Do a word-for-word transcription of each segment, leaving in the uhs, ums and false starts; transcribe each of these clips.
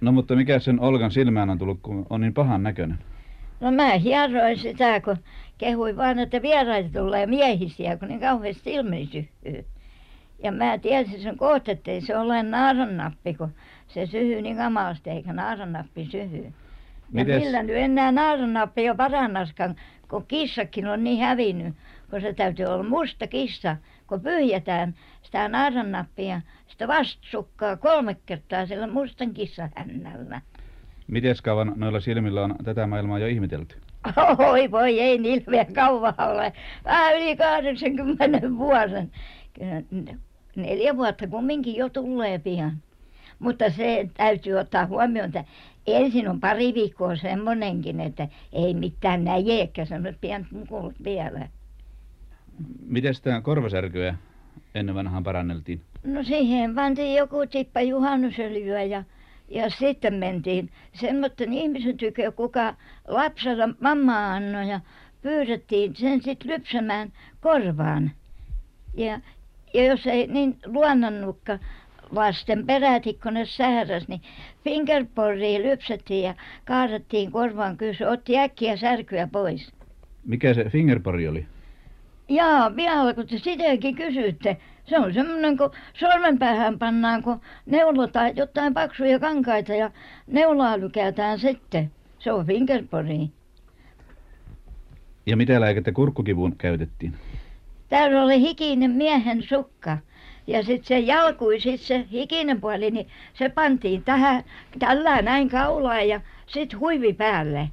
No mutta mikä sen Olgan silmään on tullut, kun on niin pahan näköinen? No mä hieroin sitä, kun kehuin vaan, että vieraita tulee miehisiä, kun ne kauheasti silmiin syhyy. Ja mä tiesin sen kohta, että ei se ole naarannappi, kun se syhyy niin kamalasti, eikä naarannappi syhyy. Ja mites? Millä nyt enää naarannappi jo parannaskaan, kun kissakin on niin hävinnyt, kun se täytyy olla musta kissa, kun pyyhjätään sitä naarannappia, sitä vastsukkaa kolme kertaa sillä mustan kissahännällä. Mites kauan noilla silmillä on tätä maailmaa jo ihmetelty? Oi voi, ei niillä vielä kauan ole. Vähän yli kahdeksankymmenen vuoden. Neljä vuotta kumminkin jo tulee pian. Mutta se täytyy ottaa huomioon, että ensin on pari viikkoa semmoinenkin, että ei mitään näje, eikä semmoiset pienet mukulut vielä. Miten sitä korvasärkyä ennen vanhaan paranneltiin? No siihen pantiin joku tippa juhannusöljyä ja, ja sitten mentiin semmoisen ihmisen tykö, kuka lapsella mammaa annoi ja pyydettiin sen sitten lypsämään korvaan. Ja, ja jos ei niin luonnannutkaan vasten peräti, kun ne sähräs, niin fingerboardia lypsettiin ja kaadettiin korvaan. Kyllä se otti äkkiä särkyä pois. Mikä se fingerboardi oli? Jaa, vielä kun te sitäkin kysytte. Se on semmoinen, kun sormenpäähän pannaan, kun neulotaan jotain paksuja kankaita ja neulaa lykätään sitten. Se on fingerboardi. Ja mitä lääkettä kurkkukivuun käytettiin? Täällä oli hikinen miehen sukka. Ja sitten se jalkui, sit se hikinen puoli, niin se pantiin tähän, tällä näin kaulaan ja sitten huivi päälle.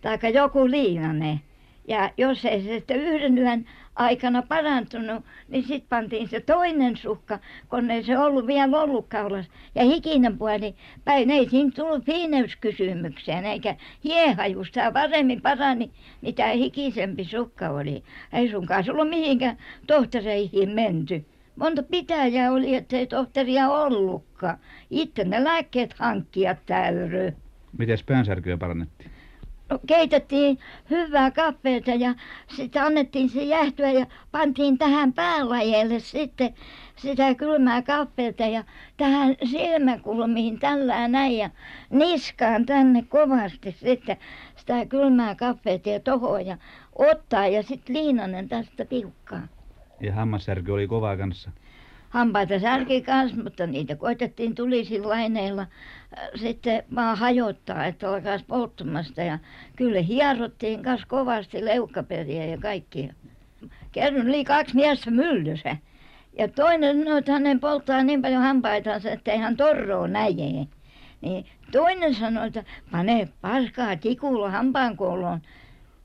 Taikka joku liinanen. Ja jos ei se sitten yhden yön aikana parantunut, niin sitten pantiin se toinen sukka, kun ei se ollut vielä ollut kaulassa. Ja hikinen puoli päin, ei siinä tullut fiineyskysymykseen, eikä hiehajuus. Tämä paremmin parani, mitä hikisempi sukka oli. Ei sunkaan se ollut mihinkään tohtoreihin menty. Monta pitäjää oli, ettei tohtoria ollutkaan. Itse ne lääkkeet hankkia täyryy. Mites päänsärkyä parannettiin? No, keitettiin hyvää kahveita ja sitten annettiin se jäähtyä ja pantiin tähän päälajeelle sitten sitä kylmää kahveita ja tähän silmäkulmiin tällä näin ja niskaan tänne kovasti sitten sitä kylmää kahveita ja tohon ja ottaa ja sitten liinanen tästä piukkaan. Ja hammassärky oli kovaa kanssa? Hampaita särki kanssa, mutta niitä koitettiin tulisilaineilla äh, sitten vaan hajottaa, että alkaisi polttumasta. Ja kyllä hierottiin kanssa kovasti leukkaperiä ja kaikkia. Kerron oli kaksi miestä myllyssä. Ja toinen sanoi, että hänen polttaa niin paljon hampaitansa, että ei hän torroa näjee. Niin toinen sanoi, että pane paskaa tikulla hampaankouluun.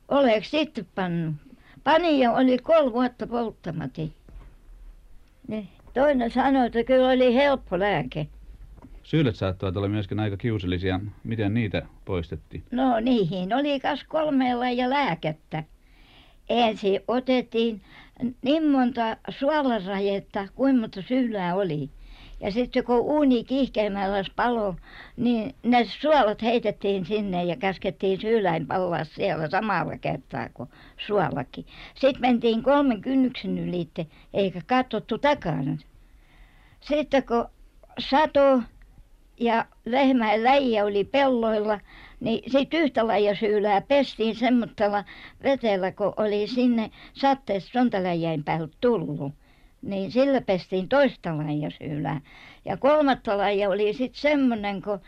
Oletko sitten pannut? Pani ja oli kolme vuotta polttamati. Niin. Toinen sanoi, että kyllä oli helppo lääke. Syylet saattoivat olla myöskin aika kiusallisia. Miten niitä poistettiin? No niihin oli kas kolme lajia lääkettä. Ensin otettiin niin monta suolarajetta kuin monta syylää oli. Ja sitten kun uuni kiihkeimmällä palo, niin ne suolat heitettiin sinne ja käskettiin syyläin palaa siellä samalla kertaa kuin suolakin. Sitten mentiin kolmen kynnyksen ylitse, eikä katsottu takana. Sitten kun sato ja lehmän läjiä oli pelloilla, niin sitten yhtä lajia syylää pestiin semmoisella vetellä, kun oli sinne sateessa sontaläjien päälle tullut. Niin sillä pestiin toista lajia syylää. Ja kolmatta lajia oli sitten semmoinen, kun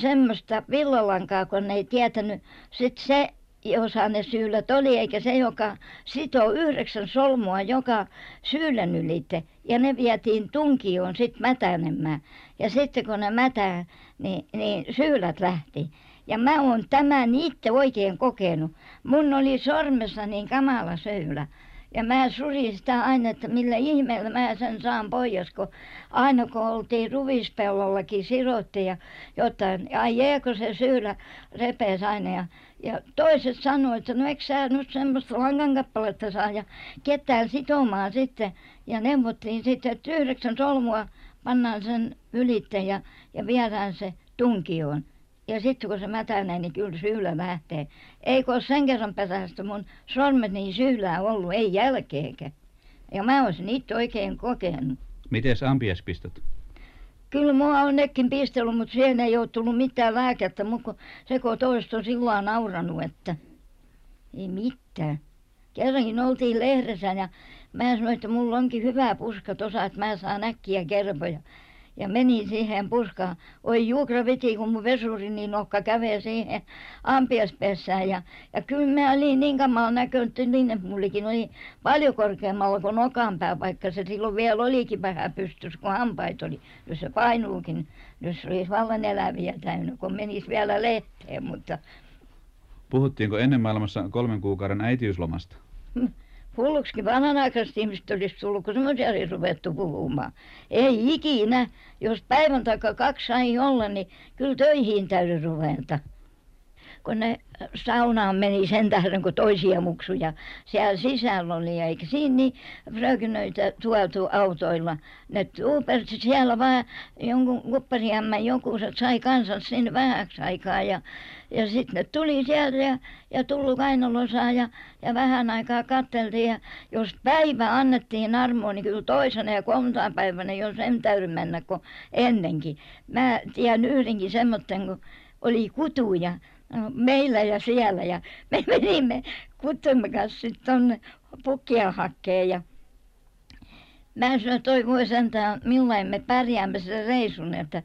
semmoista villalankaa, kun ei tietänyt sitten se, jossa ne syylät oli, eikä se, joka sitoo yhdeksän solmua joka syylän ylite. Ja ne vietiin tunkioon sitten mätänemään. Ja sitten kun ne mätää, niin, niin syylät lähti. Ja mä oon tämän itse oikein kokenut. Mun oli sormessa niin kamala syylä. Ja mä surin sitä aina, että millä ihmeellä mä sen saan pois, kun aina kun oltiin ruvispellollakin sirotti ja jotain, ai jeeko se syylä repesi aina. Ja, ja toiset sanoivat, että no eikö sä nyt semmoista langankappaletta saa ja ketään sitomaan sitten. Ja neuvottiin sitten, että yhdeksän solmua pannaan sen ylitse ja, ja viedään se tunkioon. Ja sitten kun se mätänee, niin kyllä syylä lähtee. Eikö ole sen kerran pesästä mun sormet niin syylää ollut, ei jälkeekä. Ja mä oon sen itse oikein kokenut. Mites ampiaspistot? Kyllä minua on nekin pistellyt, mutta siihen ei ole tullut mitään lääkettä. Minun kun se kun toista on silloin nauranut, että ei mitään. Kerrankin oltiin lehdessä ja mä sanoin, että mulla onkin hyvä puska tuossa, että mä saan äkkiä kerpoja. Ja menin siihen puskaan. Oi juukra veti, kun mun vesuri niin nokka kävee siihen ampiaspessään. Ja, ja kyllä mä olin niin kamala näköinen, että linne mullikin oli paljon korkeammalla kuin nokanpää, vaikka se silloin vielä olikin vähän pystyssä, kun hampaita oli. Jos se painuukin, jos olisi vallan eläviä täynnä, kun menisi vielä lehteen. Mutta... Puhuttiinko ennen maailmassa kolmen kuukauden äitiyslomasta? Hulluksikin vanhanaikaiset ihmiset olisi tullut, kun semmoisia olisi ruvettu puhumaan. Ei ikinä. Jos päivän taikka kaksi sai olla, niin kyllä töihin täytyy ruveta. Kun ne saunaan meni sen tähden, kun toisia muksuja siellä sisällä oli, eikä siinä niin frökynöitä tuotu autoilla. Ne tuupersi siellä vaan jonkun kupparihämmän jokuset sai kansansa sinne vähäksi aikaa. Ja, ja sitten ne tuli sieltä ja, ja tullut kainalosaa ja, ja vähän aikaa katseltiin. Ja jos päivä annettiin armoa, niin kyllä toisena ja kolmantana päivänä, jos en täydy mennä kuin ennenkin. Mä tiedän yhdenkin semmoisen, kun oli kutuja. Meillä ja siellä ja me menimme kutsumme kanssa sitten tuonne pukkia hakkeen ja mä sanoin, että toi voi sentään, millain me pärjäämme sen reisun, että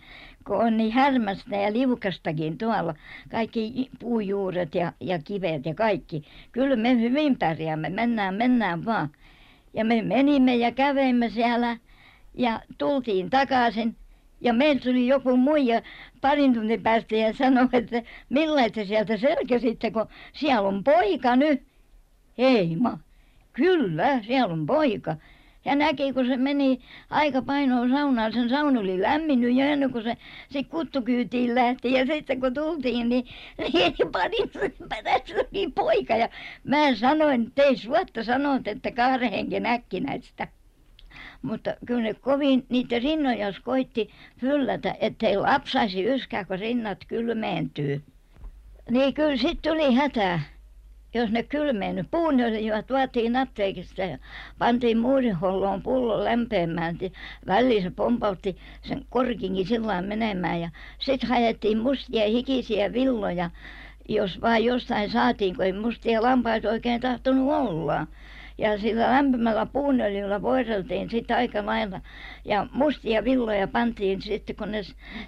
kun on niin härmästä ja liukastakin tuolla, kaikki puujuuret ja, ja kivet ja kaikki, kyllä me hyvin pärjäämme, mennään, mennään vaan. Ja me menimme ja käveimme siellä ja tultiin takaisin. Ja meillä tuli joku muija parin tunnin päästä ja sanoi, että millä te sieltä selkäsitte, kun siellä on poika nyt. Ei ma, kyllä, siellä on poika. Ja näki, kun se meni aika painoon saunaan, sen sauna oli lämminnyt jo ennen kuin se, se kuttukyytiin lähti. Ja sitten kun tultiin, niin, niin parin tunnin päästä oli poika. Ja mä sanoin, että ei suotta sanot, että kahden henken äkkinäistä. Mutta kyllä ne kovin niitä rinnoja koitti fyllätä, ettei lapsaisi yskää, kun rinnat kylmeentyy. Niin kyllä sitten tuli hätää, jos ne kylmeennyt. Puun olivat, tuotiin apteekista ja pantiin muurinholloon pullon lämpeämään. Väliin se pompautti sen korkinkin sillä menemään ja sitten haettiin mustia hikisiä villoja, jos vaan jostain saatiin, kun ei mustia lampaita oikein tahtonut olla. Ja sillä lämpimällä puunöljyllä voideltiin sitten aika lailla. Ja mustia villoja pantiin sitten kun ne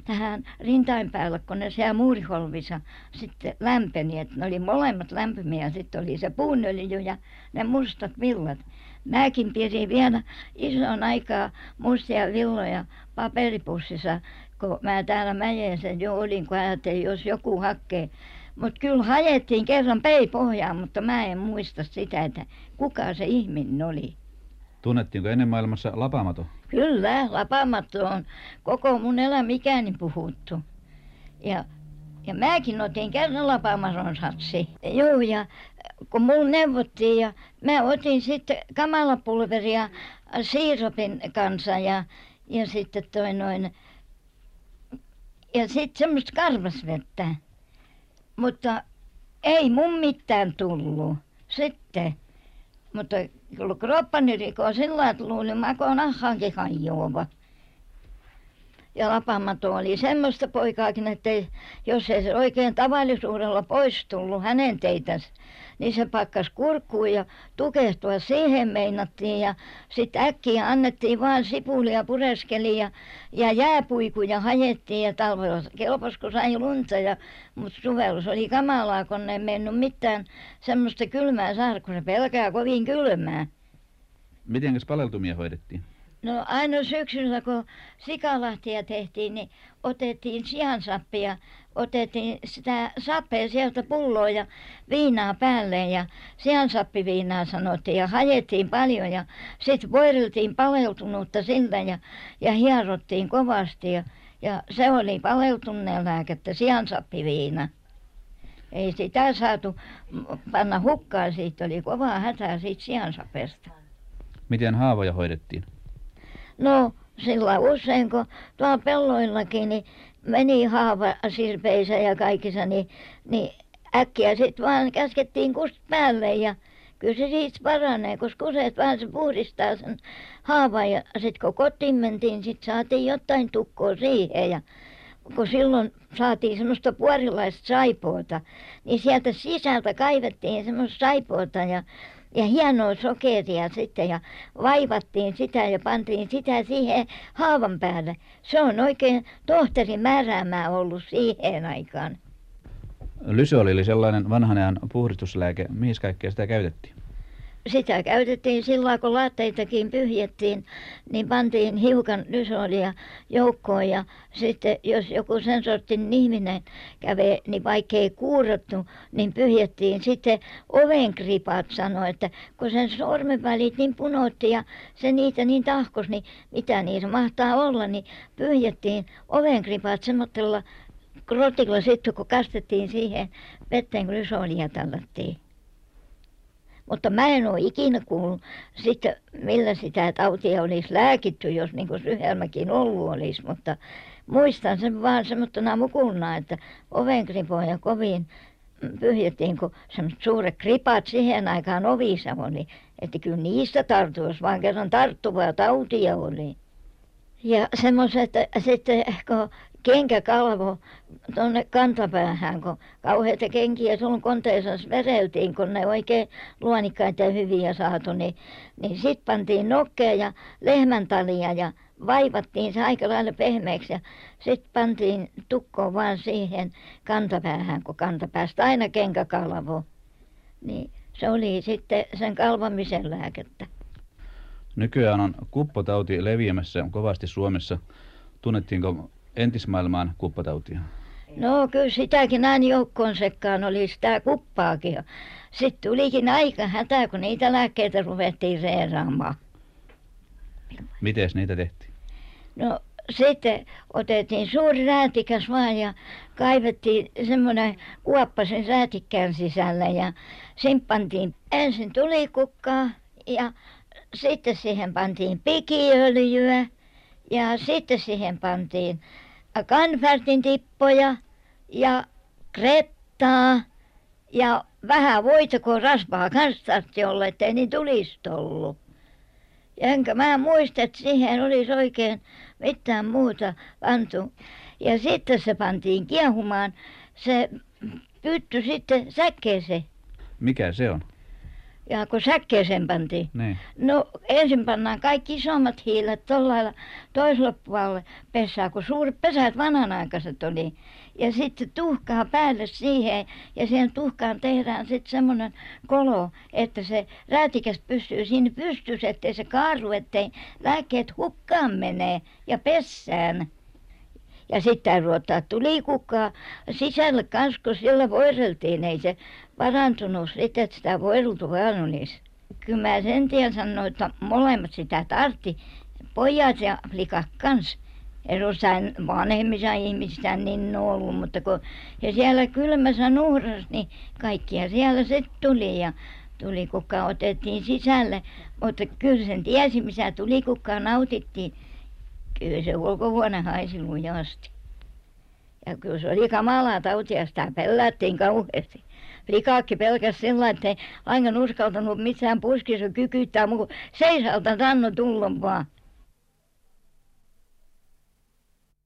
tähän rintain päälle, kun ne siellä muuriholvissa sitten lämpeni. Että ne oli molemmat lämpimiä. Sitten oli se puunöljy ja ne mustat villat. Mäkin pidin vielä ison aikaa mustia villoja paperipussissa, kun mä täällä Mäjeessä jo olin, kun ajattelin, jos joku hakkee. Mutta kyllä hajettiin kerran peipohjaan, mutta mä en muista sitä, että kuka se ihminen oli. Tunnettiinko ennen maailmassa Lapamato? Kyllä, Lapamato on koko mun elämikäni puhuttu. Ja, ja mäkin otin kerran Lapamaton satsi. Joo, ja kun mun neuvottiin ja mä otin sitten kamalapulveria siirropin kanssa ja, ja sitten toi noin... Ja sitten semmoista karvasvettä. Mutta ei mun mitään tullut sitten. Mutta kyllä kroppani rikoo sillä lailla, että luulin makoon ahankin hajoava. Ja Lapamato oli semmoista poikaakin, että jos ei se oikein tavallisuudella pois tullut hänen teitänsä, niin se pakkas kurkkuun ja tukehtua siihen meinattiin. Ja sitten äkkiä annettiin vaan sipulia, pureskeliä ja jääpuikuja hajettiin ja talvella kelposko sai lunta. Mutta suvellus oli kamalaa, kun ei mennyt mitään semmoista kylmää saada, kun se pelkää kovin kylmää. Mitenkäs paleltumia hoidettiin? No aina syksyllä, kun sikalahtia tehtiin, niin otettiin siansappia, otettiin sitä sappea sieltä pulloa ja viinaa päälle ja siansappiviinaa sanottiin ja hajettiin paljon ja sitten voideltiin paleltunutta siltä ja, ja hierottiin kovasti ja, ja se oli paleltuneen lääkettä, siansappiviina. Ei sitä saatu panna hukkaan, siitä oli kovaa hätää siitä siansapesta. Miten haavoja hoidettiin? No sillä usein, kun tuolla pelloillakin niin meni haava sirpeissä ja kaikissa, niin, niin äkkiä sitten vaan käskettiin kusta päälle ja kyllä se siitä paranee, koska usein vähän se puhdistaa sen haavan ja sitten kun kotiin mentiin, sitten saatiin jotain tukkoa siihen ja kun silloin saatiin semmoista puorilaista saipoota, niin sieltä sisältä kaivettiin semmoista saipoota ja, ja hienoa sokeria sitten ja vaivattiin sitä ja pantiin sitä siihen haavan päälle. Se on oikein tohtorin määräämää ollut siihen aikaan. Lyseoli oli sellainen vanhan ajan puhdistuslääke. Mihin kaikkea sitä käytettiin? Sitä käytettiin silloin, kun laatteitakin pyhjettiin, niin pantiin hiukan lyseolia joukkoon ja sitten jos joku sen sortin ihminen kävi, niin vaikka ei kuurottu, niin pyhjettiin sitten ovenkripat, sanoi, että kun sen sormenvälit niin punotti ja se niitä niin tahkos, niin mitä niissä mahtaa olla, niin pyhjettiin ovenkripat semmoisella krotilla sitten, kun kastettiin siihen veteen, kun lyseolia tallattiin. Mutta mä en ole ikinä kuullut sitten, millä sitä tautia olisi lääkitty, jos niin kuin Ryhelmäkin ollut olisi. Mutta muistan sen vaan semmoittena mukunna, että ovenkripoja kovin pyhjettiin, kun semmoiset suuret kripat siihen aikaan ovissa oli. Että kyllä niistä tartui, jos vaan kerran tarttuvaa tautia oli. Ja semmoiset sitten, kun kenkä kalvo tuonne kantapäähän, kun kauheita kenkiä sun konteessa vereltiin, kun ne oikein luonikkaita ja hyviä saatu, niin, niin sitten pantiin nokkea ja lehmäntalia ja vaivattiin se aika lailla pehmeäksi ja sitten pantiin tukkoon vaan siihen kantapäähän, kun kantapäästä aina kenkä kalvo. Niin se oli sitten sen kalvamisen lääkettä. Nykyään on kuppotauti leviämässä kovasti Suomessa. Tunnettiinko entismaailmaan kuppotautia? No kyllä sitäkin aina joukkoon sekkaan oli sitä kuppaakin. Sitten tulikin aika hätää, kun niitä lääkkeitä ruvettiin reeraamaan. Mites niitä tehtiin? No sitten otettiin suuri räätikäs vaan ja kaivettiin semmoinen kuoppa sen räätikkään sisällä ja sen pantiin ensin tulikukkaa ja sitten siihen pantiin pikiöljyä ja sitten siihen pantiin kanfärtin tippoja ja krettaa ja vähän voita, kun rasvaa kanssa tarvitsi olla, ettei niin tulista ollut. Ja enkä mä muista, että siihen olisi oikein mitään muuta pantu. Ja sitten se pantiin kiehumaan, se pytty sitten säkkeeseen. Mikä se on? Ja kun säkkeeseen pantiin. Niin. No ensin pannaan kaikki isommat hiilet tuolla lailla toisella puolella pesää, kun suuret pesät vanhanaikaiset oli. Ja sitten tuhkaa päälle siihen ja siihen tuhkaan tehdään sitten semmoinen kolo, että se räätikäs pystyy siinä pystyssä, ettei se kaaru, ettei lääkkeet hukkaan menee ja pesään. Ja sitten ruottaa tulikukkaa sisällä kanssa, kun sillä voireltiin, ei se parantunut sitten, että sitä voideltu vaan olisi. Kyllä mä sen tien sanoin, että molemmat sitä tartti, pojat ja likat kanssa. Jossain vanhemmissa ihmisissä niin ollut, mutta kun he siellä kylmässä nuhras, niin kaikkia siellä sitten tuli ja tulikukka otettiin sisälle. Mutta kyllä sen tiesi, missä tulikukkaa nautittiin. Kyllä se ulkovuonna haisi lujasti. Ja kyllä se oli kamalaa tautia, sitä pelättiin kauheasti. Likaakki pelkäsi sillä, että ei aina uskaltanut missään puskissa kykyttää, mutta seisalta sanoi tullon vaan.